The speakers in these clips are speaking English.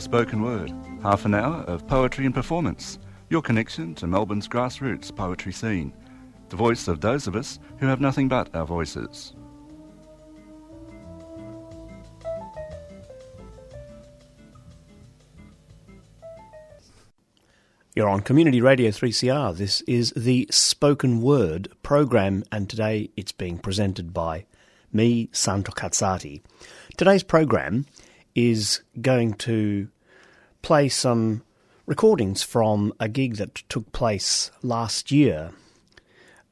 spoken word, half an hour of poetry and performance, your connection to Melbourne's grassroots poetry scene, the voice of those of us who have nothing but our voices. You're on Community Radio 3CR. This is the Spoken Word program, and today it's being presented by me, Santo Katsati. Today's program is going to play some recordings from a gig that took place last year.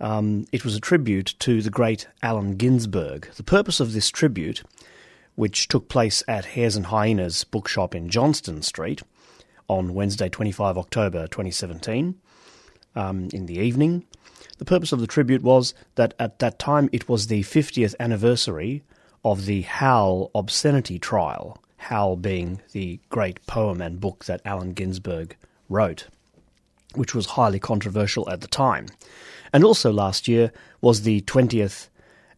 It was a tribute to the great Allen Ginsberg. The purpose of this tribute, which took place at Hares and Hyenas Bookshop in Johnston Street, on Wednesday, 25 October 2017, in the evening. The purpose of the tribute was that at that time it was the 50th anniversary of the Howl obscenity trial, Howl being the great poem and book that Allen Ginsberg wrote, which was highly controversial at the time. And also last year was the 20th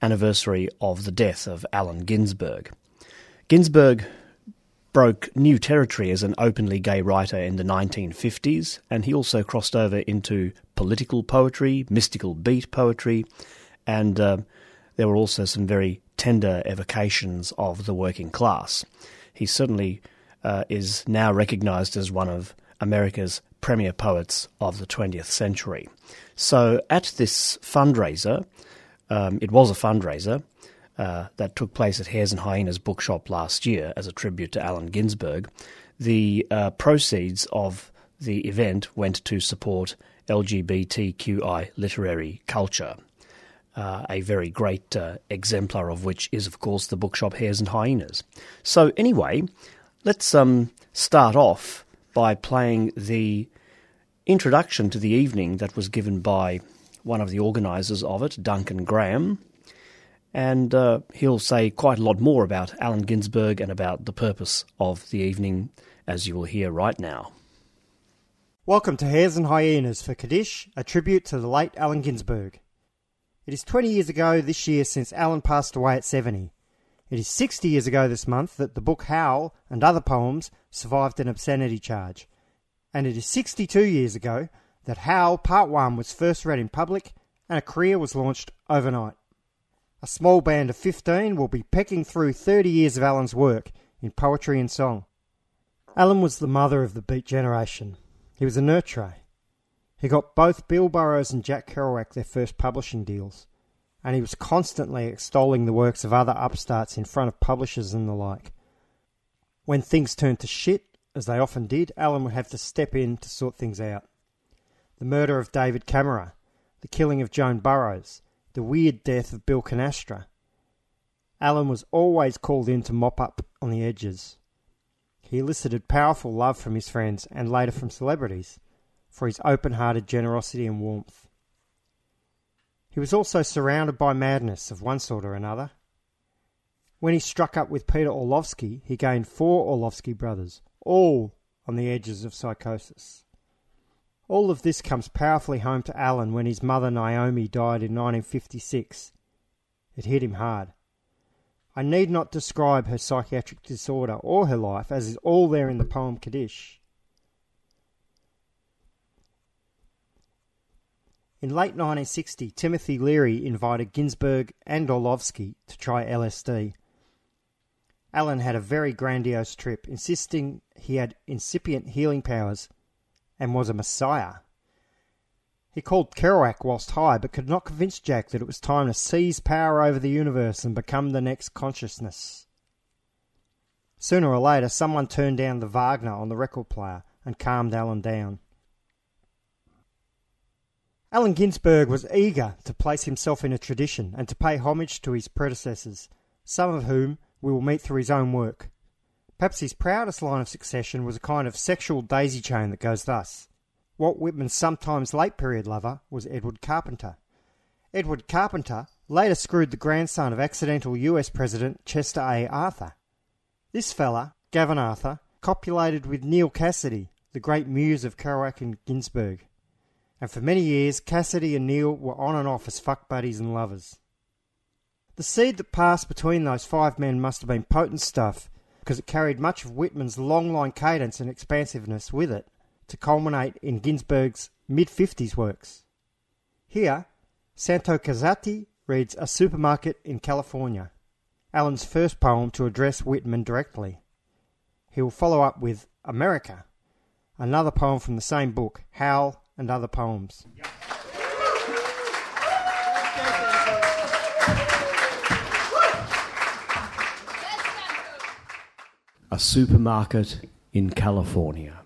anniversary of the death of Allen Ginsberg. Ginsberg broke new territory as an openly gay writer in the 1950s, and he also crossed over into political poetry, mystical beat poetry, and there were also some very tender evocations of the working class. He certainly is now recognised as one of America's premier poets of the 20th century. So at this fundraiser, it was a fundraiser, that took place at Hares and Hyenas Bookshop last year as a tribute to Allen Ginsberg. The proceeds of the event went to support LGBTQI literary culture, a very great exemplar of which is, of course, the bookshop Hares and Hyenas. So anyway, let's start off by playing the introduction to the evening that was given by one of the organisers of it, Duncan Graham, and he'll say quite a lot more about Allen Ginsberg and about the purpose of the evening, as you will hear right now. Welcome to Hares and Hyenas for Kaddish, a tribute to the late Allen Ginsberg. It is 20 years ago this year since Allen passed away at 70. It is 60 years ago this month that the book Howl and other poems survived an obscenity charge. And it is 62 years ago that Howl Part 1 was first read in public and a career was launched overnight. A small band of 15 will be pecking through 30 years of Allen's work in poetry and song. Allen was the mother of the Beat generation. He was a nurturer. He got both Bill Burroughs and Jack Kerouac their first publishing deals, and he was constantly extolling the works of other upstarts in front of publishers and the like. When things turned to shit, as they often did, Allen would have to step in to sort things out. The murder of David Camera, the killing of Joan Burroughs, the weird death of Bill Canastra. Allen was always called in to mop up on the edges. He elicited powerful love from his friends and later from celebrities for his open-hearted generosity and warmth. He was also surrounded by madness of one sort or another. When he struck up with Peter Orlovsky, he gained 4 Orlovsky brothers, all on the edges of psychosis. All of this comes powerfully home to Allen when his mother Naomi died in 1956. It hit him hard. I need not describe her psychiatric disorder or her life, as is all there in the poem Kaddish. In late 1960, Timothy Leary invited Ginsberg and Orlovsky to try LSD. Allen had a very grandiose trip, insisting he had incipient healing powers and was a messiah. He called Kerouac whilst high, but could not convince Jack that it was time to seize power over the universe and become the next consciousness. Sooner or later, someone turned down the Wagner on the record player and calmed Allen down. Allen Ginsberg was eager to place himself in a tradition and to pay homage to his predecessors, some of whom we will meet through his own work. Perhaps his proudest line of succession was a kind of sexual daisy chain that goes thus. Walt Whitman's sometimes late-period lover was Edward Carpenter. Edward Carpenter later screwed the grandson of accidental US President Chester A. Arthur. This fella, Gavin Arthur, copulated with Neal Cassady, the great muse of Kerouac and Ginsberg. And for many years, Cassady and Neal were on and off as fuck buddies and lovers. The seed that passed between those 5 men must have been potent stuff, because it carried much of Whitman's long-line cadence and expansiveness with it, to culminate in Ginsberg's mid-50s works. Here, Santo Katsati reads A Supermarket in California, Allen's first poem to address Whitman directly. He will follow up with America, another poem from the same book, Howl and Other Poems. Yep. A Supermarket in California.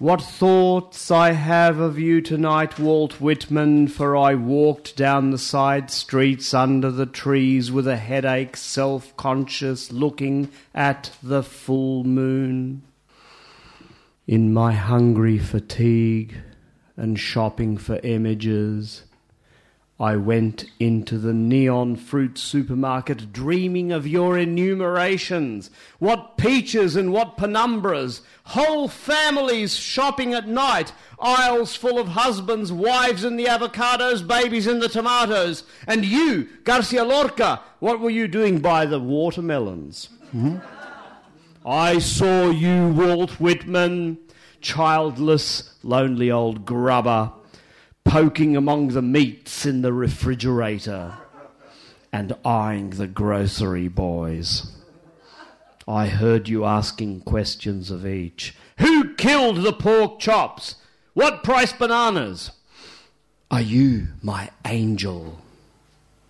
What thoughts I have of you tonight, Walt Whitman, for I walked down the side streets under the trees with a headache, self-conscious, looking at the full moon. In my hungry fatigue and shopping for images, I went into the neon fruit supermarket dreaming of your enumerations. What peaches and what penumbras. Whole families shopping at night. Aisles full of husbands, wives in the avocados, babies in the tomatoes. And you, Garcia Lorca, what were you doing by the watermelons? Hmm? I saw you, Walt Whitman, childless, lonely old grubber, poking among the meats in the refrigerator and eyeing the grocery boys. I heard you asking questions of each. Who killed the pork chops? What price bananas? Are you my angel?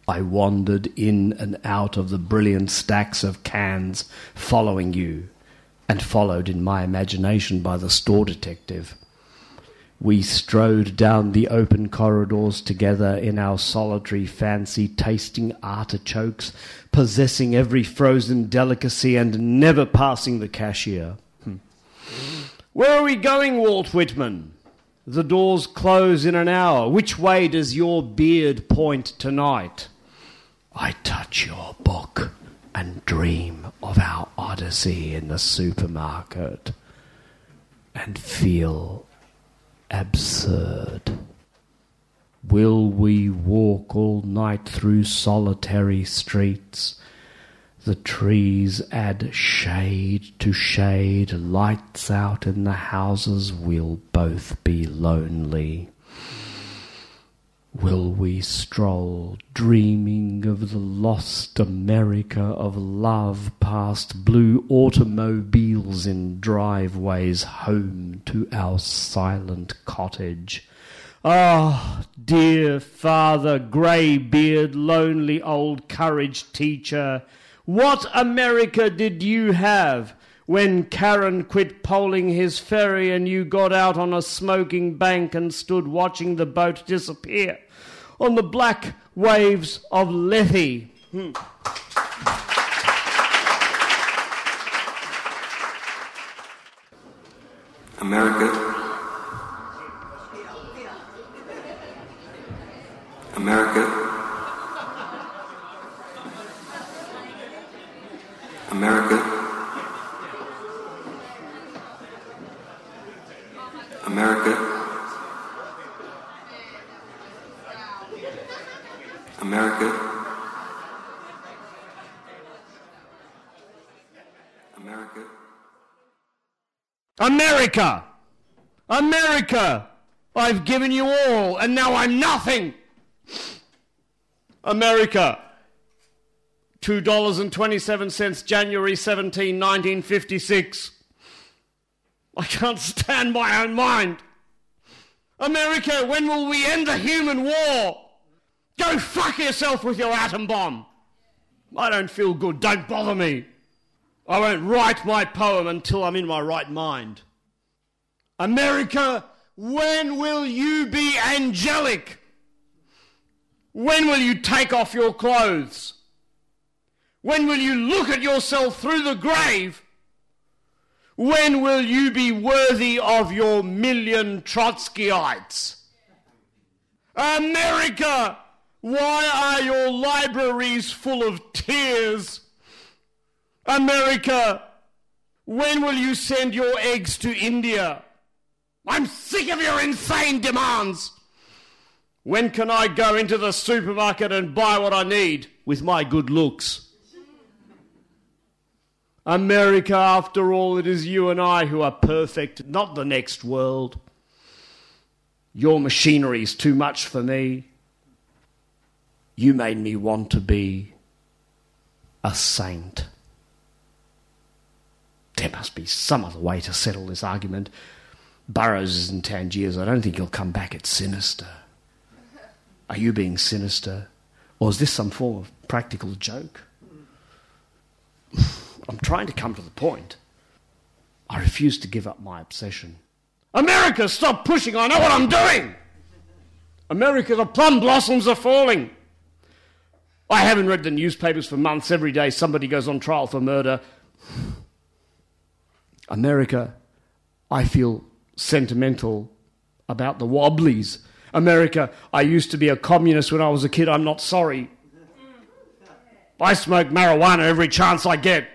I wandered in and out of the brilliant stacks of cans, following you, and followed in my imagination by the store detective. We strode down the open corridors together in our solitary fancy, tasting artichokes, possessing every frozen delicacy and never passing the cashier. Where are we going, Walt Whitman? The doors close in an hour. Which way does your beard point tonight? I touch your book and dream of our odyssey in the supermarket and feel absurd. Will we walk all night through solitary streets? The trees add shade to shade, lights out in the houses, we'll both be lonely. Will we stroll, dreaming of the lost America of love, past blue automobiles in driveways, home to our silent cottage? Ah, dear father, grey-beard, lonely old courage teacher, what America did you have when Charon quit poling his ferry and you got out on a smoking bank and stood watching the boat disappear on the black waves of Lethe? America! America! I've given you all, and now I'm nothing! America! $2.27, January 17, 1956. I can't stand my own mind. America, when will we end the human war? Go fuck yourself with your atom bomb. I don't feel good. Don't bother me. I won't write my poem until I'm in my right mind. America, when will you be angelic? When will you take off your clothes? When will you look at yourself through the grave? When will you be worthy of your million Trotskyites? America, why are your libraries full of tears? America, when will you send your eggs to India? I'm sick of your insane demands. When can I go into the supermarket and buy what I need with my good looks? America, after all, it is you and I who are perfect, not the next world. Your machinery is too much for me. You made me want to be a saint. There must be some other way to settle this argument. Burroughs is in Tangiers. I don't think you'll come back. It's sinister. Are you being sinister? Or is this some form of practical joke? I'm trying to come to the point. I refuse to give up my obsession. America, stop pushing. I know what I'm doing. America, the plum blossoms are falling. I haven't read the newspapers for months. Every day somebody goes on trial for murder. America, I feel sentimental about the Wobblies. America, I used to be a communist when I was a kid. I'm not sorry. I smoke marijuana every chance I get.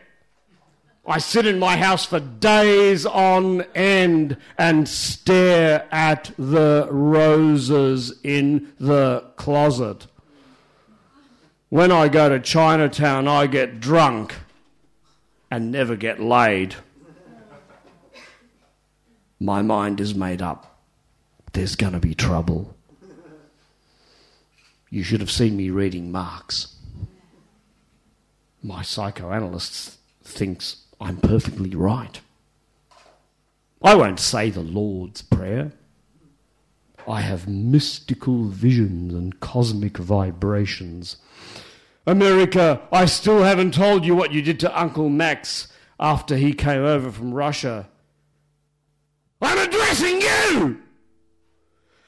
I sit in my house for days on end and stare at the roses in the closet. When I go to Chinatown, I get drunk and never get laid. My mind is made up. There's going to be trouble. You should have seen me reading Marx. My psychoanalyst thinks I'm perfectly right. I won't say the Lord's Prayer. I have mystical visions and cosmic vibrations. America, I still haven't told you what you did to Uncle Max after he came over from Russia. I'm addressing you!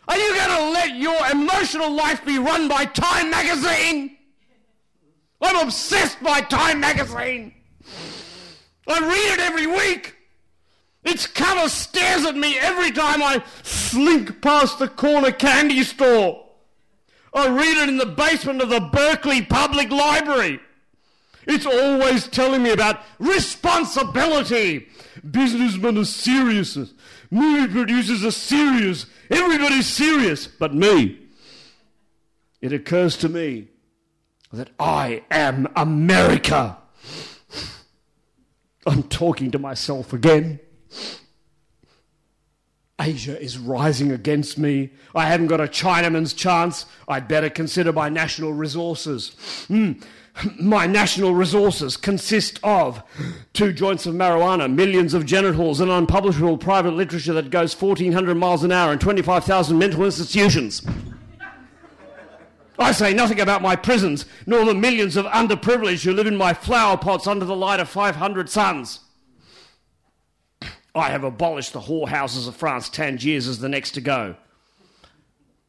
Are you going to let your emotional life be run by Time magazine? I'm obsessed by Time magazine. I read it every week. Its cover stares at me every time I slink past the corner candy store. I read it in the basement of the Berkeley Public Library. It's always telling me about responsibility. Businessmen are serious. Movie producers are serious. Everybody's serious but me. It occurs to me that I am America. I'm talking to myself again. Asia is rising against me. I haven't got a Chinaman's chance. I'd better consider my national resources. My national resources consist of 2 joints of marijuana, millions of genitals, and unpublishable private literature that goes 1,400 miles an hour and 25,000 mental institutions. I say nothing about my prisons, nor the millions of underprivileged who live in my flower pots under the light of 500 suns. I have abolished the whorehouses of France. Tangiers is the next to go.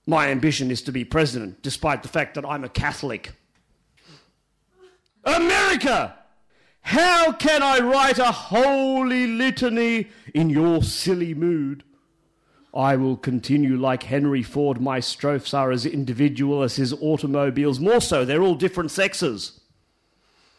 My ambition is to be president, despite the fact that I'm a Catholic. America! How can I write a holy litany in your silly mood? I will continue like Henry Ford. My strophes are as individual as his automobiles. More so, they're all different sexes.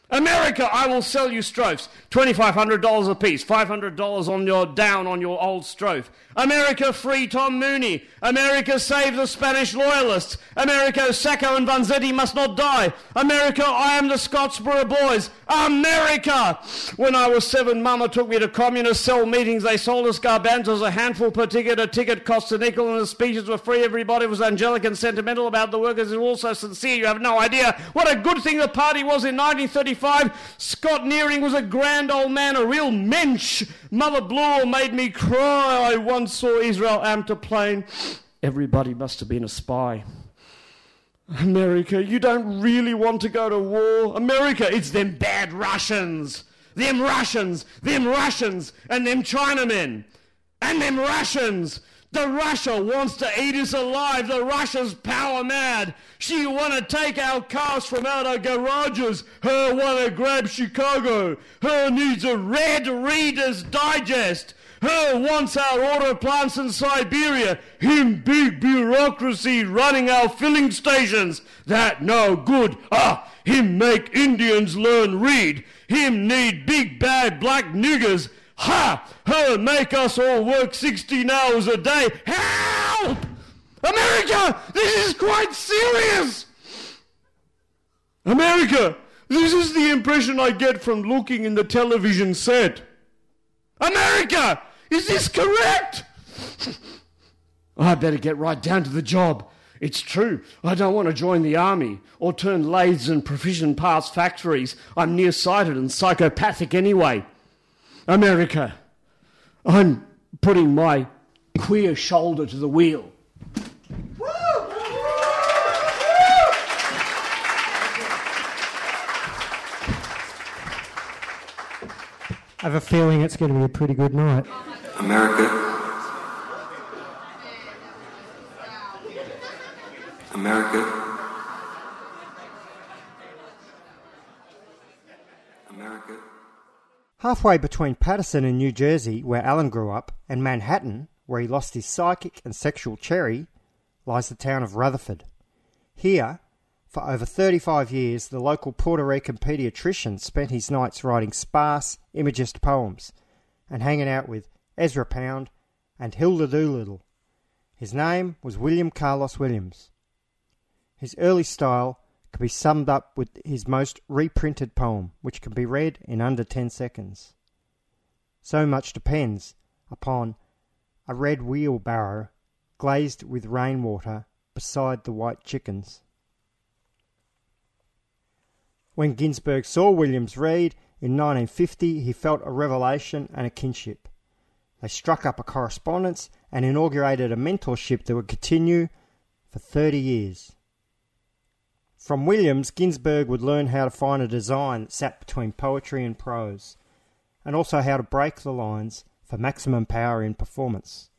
America, I will sell you strophes. $2,500 a piece. $500 down on your old strophe. America, free Tom Mooney. America, save the Spanish loyalists. America, Sacco and Vanzetti must not die. America, I am the Scottsboro Boys. America! When I was 7, Mama took me to communist cell meetings. They sold us garbanzos, a handful per ticket. A ticket cost a nickel and the speeches were free. Everybody was angelic and sentimental about the workers and also sincere. You have no idea what a good thing the party was in 1935. Scott Nearing was a grand old man, a real mensch. Mother Blewell made me cry. I once saw Israel Amter playing. Everybody must have been a spy. America, you don't really want to go to war. America, it's them bad Russians. Them Russians, and them Chinamen. And them Russians. The Russia wants to eat us alive. The Russia's power mad. She want to take our cars from out our garages. Her want to grab Chicago. Her needs a Red Reader's Digest. Her wants our auto plants in Siberia. Him big bureaucracy running our filling stations. That no good. Ah, him make Indians learn read. Him need big bad black niggers. Ha! Her make us all work 16 hours a day. Help! America, this is quite serious. America, This is the impression I get from looking in the television set. America, is this correct? I better get right down to the job. It's true, I don't want to join the army or turn lathes and provision parts factories. I'm nearsighted and psychopathic anyway. America, I'm putting my queer shoulder to the wheel. Woo! I have a feeling it's going to be a pretty good night. America. Halfway between Paterson in New Jersey, where Allen grew up, and Manhattan, where he lost his psychic and sexual cherry, lies the town of Rutherford. Here, for over 35 years, the local Puerto Rican pediatrician spent his nights writing sparse, Imagist poems and hanging out with Ezra Pound and Hilda Doolittle. His name was William Carlos Williams. His early style could be summed up with his most reprinted poem, which can be read in under 10 seconds. So much depends upon a red wheelbarrow glazed with rainwater beside the white chickens. When Ginsberg saw Williams read in 1950, he felt a revelation and a kinship. They struck up a correspondence and inaugurated a mentorship that would continue for 30 years. From Williams, Ginsberg would learn how to find a design that sat between poetry and prose, and also how to break the lines for maximum power in performance.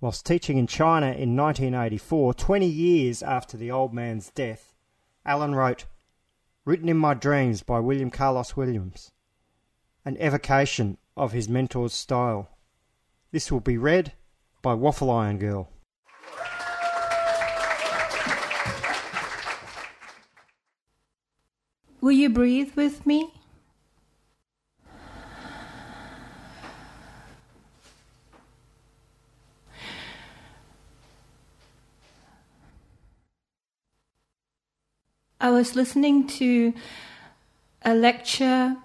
Whilst teaching in China in 1984, 20 years after the old man's death, Allen wrote Written in My Dreams by William Carlos Williams, an evocation of his mentor's style. This will be read by Waffle Iron Girl. Will you breathe with me? I was listening to a lecture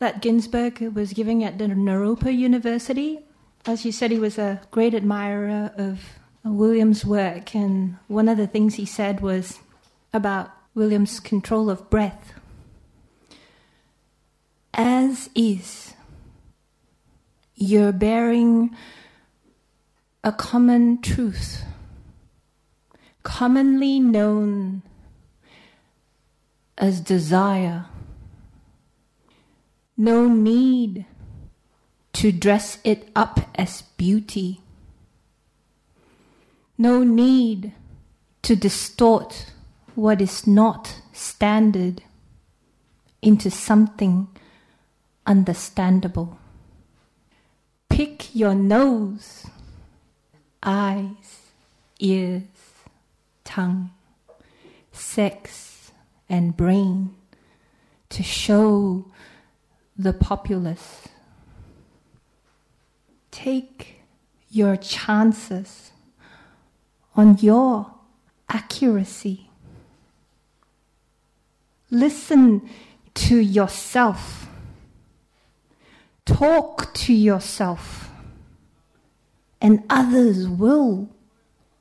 that Ginsberg was giving at the Naropa University. As he said, he was a great admirer of Williams' work, and one of the things he said was about Williams' control of breath. As is, you're bearing a common truth, commonly known as desire. No need to dress it up as beauty. No need to distort what is not standard into something understandable. Pick your nose, eyes, ears, tongue, sex, and brain to show the populace. Take your chances on your accuracy. Listen to yourself. Talk to yourself, and others will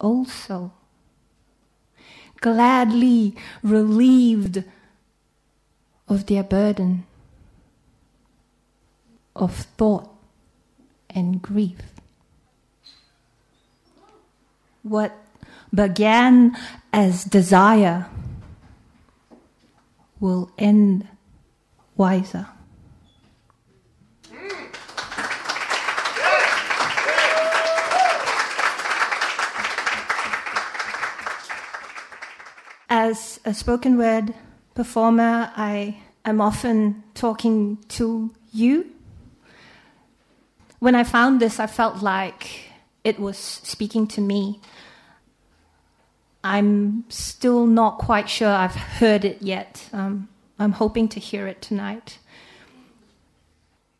also. Gladly relieved of their burden of thought and grief. What began as desire will end wiser. As a spoken word performer, I am often talking to you. When I found this, I felt like it was speaking to me. I'm still not quite sure I've heard it yet. I'm hoping to hear it tonight.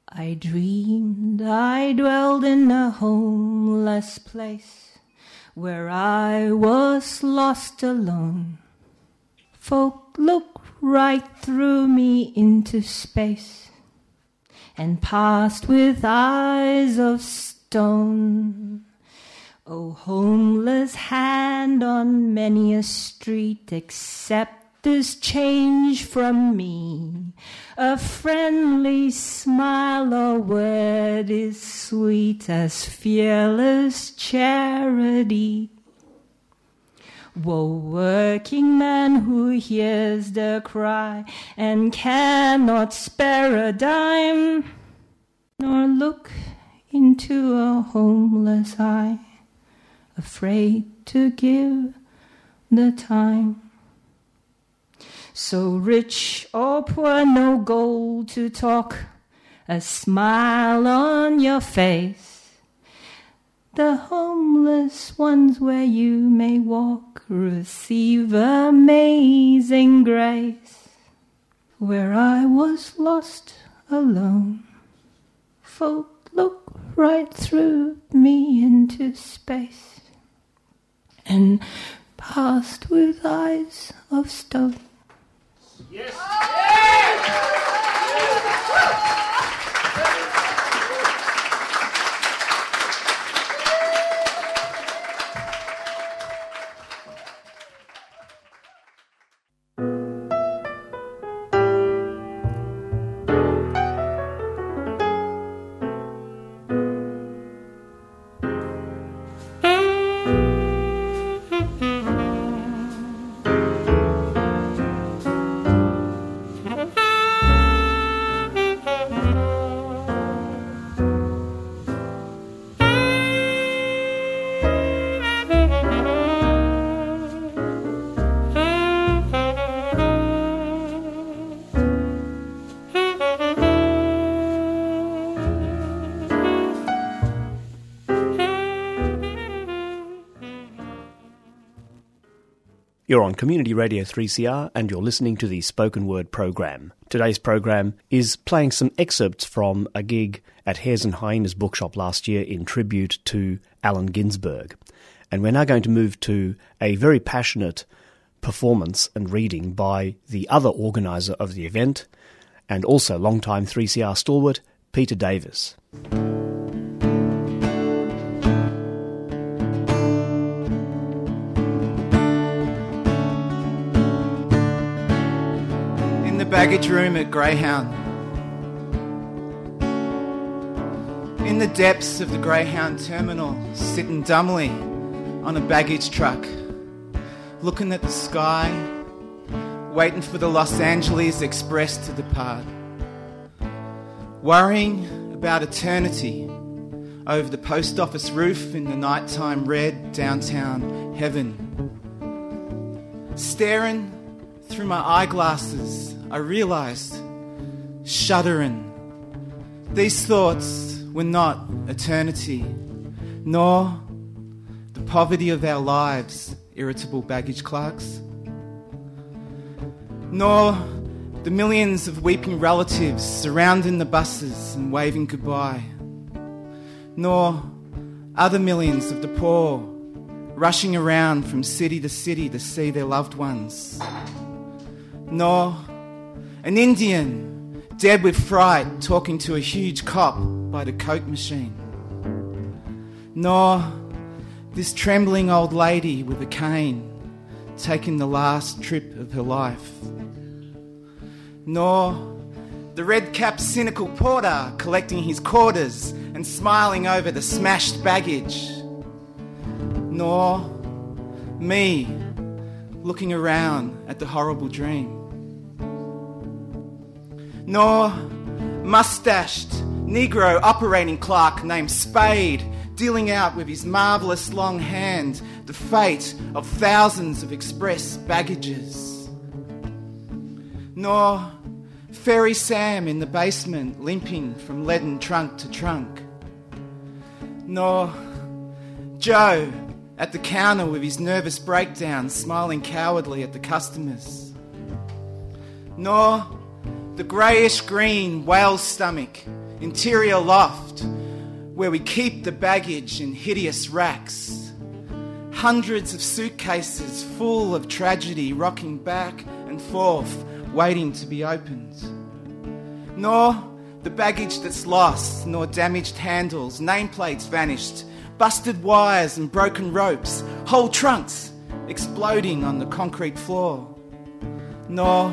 I dreamed I dwelled in a homeless place where I was lost alone. Folk look right through me into space, and passed with eyes of stone. O homeless hand on many a street, accept this change from me. A friendly smile or word is sweet as fearless charity. Woe working man who hears the cry and cannot spare a dime, nor look into a homeless eye, afraid to give the time. So rich or poor, no gold to talk, a smile on your face. The homeless ones where you may walk receive amazing grace. Where I was lost alone, folk look right through me into space, and passed with eyes of stone. Yes! Yes! You're on Community Radio 3CR and you're listening to the Spoken Word program. Today's program is playing some excerpts from a gig at Hares and Hyenas Bookshop last year in tribute to Allen Ginsberg. And we're now going to move to a very passionate performance and reading by the other organiser of the event and also longtime 3CR stalwart, Peter Davis. Baggage room at Greyhound. In the depths of the Greyhound terminal, sitting dumbly on a baggage truck, looking at the sky, waiting for the Los Angeles Express to depart, worrying about eternity over the post office roof in the nighttime red downtown heaven. Staring through my eyeglasses, I realised, shuddering, these thoughts were not eternity, nor the poverty of our lives, irritable baggage clerks, nor the millions of weeping relatives surrounding the buses and waving goodbye, nor other millions of the poor rushing around from city to see their loved ones, nor an Indian, dead with fright, talking to a huge cop by the Coke machine. Nor this trembling old lady with a cane, taking the last trip of her life. Nor the red-capped cynical porter collecting his quarters and smiling over the smashed baggage. Nor me, looking around at the horrible dream. Nor mustached Negro operating clerk named Spade, dealing out with his marvellous long hand the fate of thousands of express baggages. Nor Fairy Sam in the basement, limping from leaden trunk to trunk. Nor Joe at the counter with his nervous breakdown, smiling cowardly at the customers. Nor the greyish-green whale stomach, interior loft, where we keep the baggage in hideous racks. Hundreds of suitcases full of tragedy rocking back and forth waiting to be opened. Nor the baggage that's lost, nor damaged handles, nameplates vanished, busted wires and broken ropes, whole trunks exploding on the concrete floor. Nor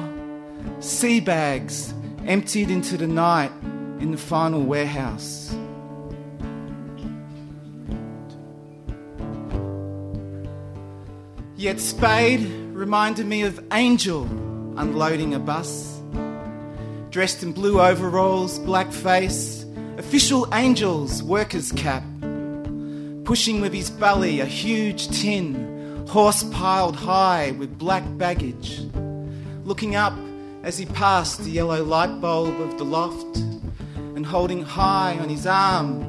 sea bags emptied into the night in the final warehouse. Yet Spade reminded me of Angel unloading a bus. Dressed in blue overalls, black face, official Angel's worker's cap. Pushing with his belly a huge tin, horse piled high with black baggage. Looking up as he passed the yellow light bulb of the loft and holding high on his arm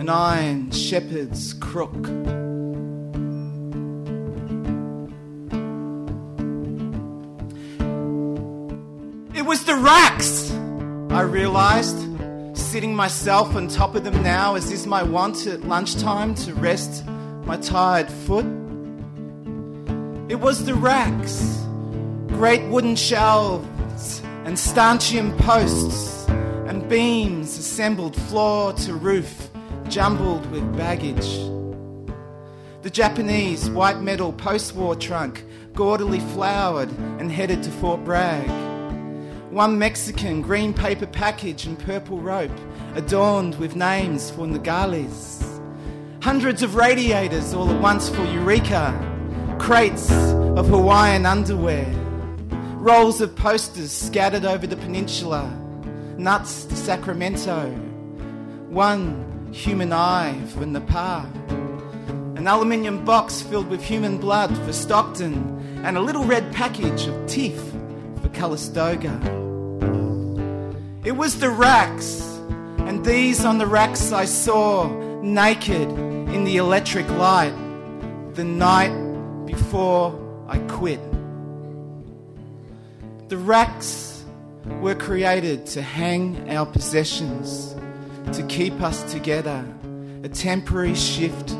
an iron shepherd's crook. It was the racks, I realised, sitting myself on top of them now, as is my wont at lunchtime to rest my tired foot. It was the racks, great wooden shelves and stanchion posts and beams assembled floor to roof, jumbled with baggage. The Japanese white metal post-war trunk, gaudily flowered and headed to Fort Bragg. One Mexican green paper package and purple rope adorned with names for nogales. Hundreds of radiators all at once for Eureka. Crates of Hawaiian underwear. Rolls of posters scattered over the peninsula. Nuts to Sacramento. One human eye for Nepal. An aluminium box filled with human blood for Stockton. And a little red package of teeth for Calistoga. It was the racks, and these on the racks I saw, naked in the electric light, the night before I quit. The racks were created to hang our possessions, to keep us together, a temporary shift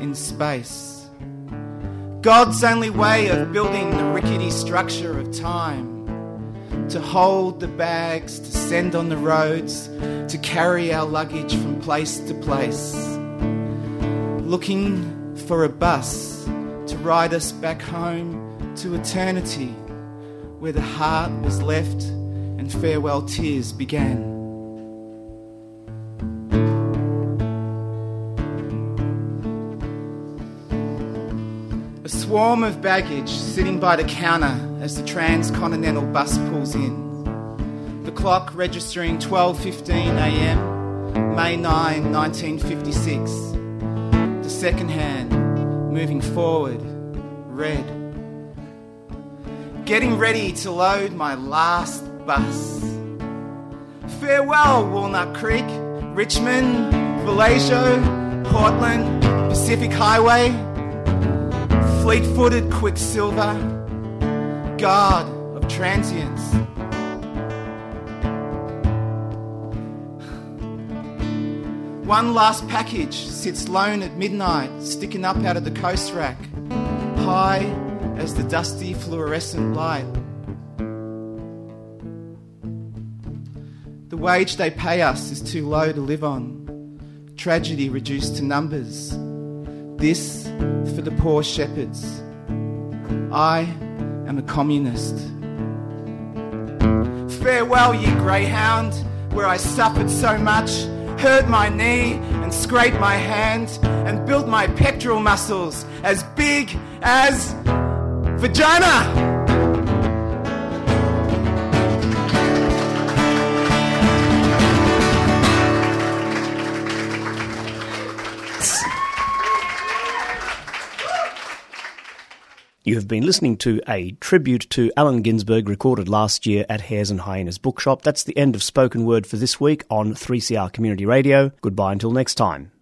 in space. God's only way of building the rickety structure of time. To hold the bags, to send on the roads, to carry our luggage from place to place. Looking for a bus to ride us back home to eternity, where the heart was left and farewell tears began. A swarm of baggage sitting by the counter as the transcontinental bus pulls in. The clock registering 12:15 a.m., May 9, 1956. The second hand moving forward, red. Getting ready to load my last bus. Farewell, Walnut Creek, Richmond, Vallejo, Portland, Pacific Highway, fleet-footed Quicksilver, God of transience. One last package sits lone at midnight, sticking up out of the coast rack, high as the dusty fluorescent light. The wage they pay us is too low to live on. Tragedy reduced to numbers. This for the poor shepherds. I'm a communist. Farewell, ye greyhound, where I suffered so much, hurt my knee and scraped my hand and built my pectoral muscles as big as vagina. You have been listening to a tribute to Allen Ginsberg recorded last year at Hares and Hyenas Bookshop. That's the end of Spoken Word for this week on 3CR Community Radio. Goodbye until next time.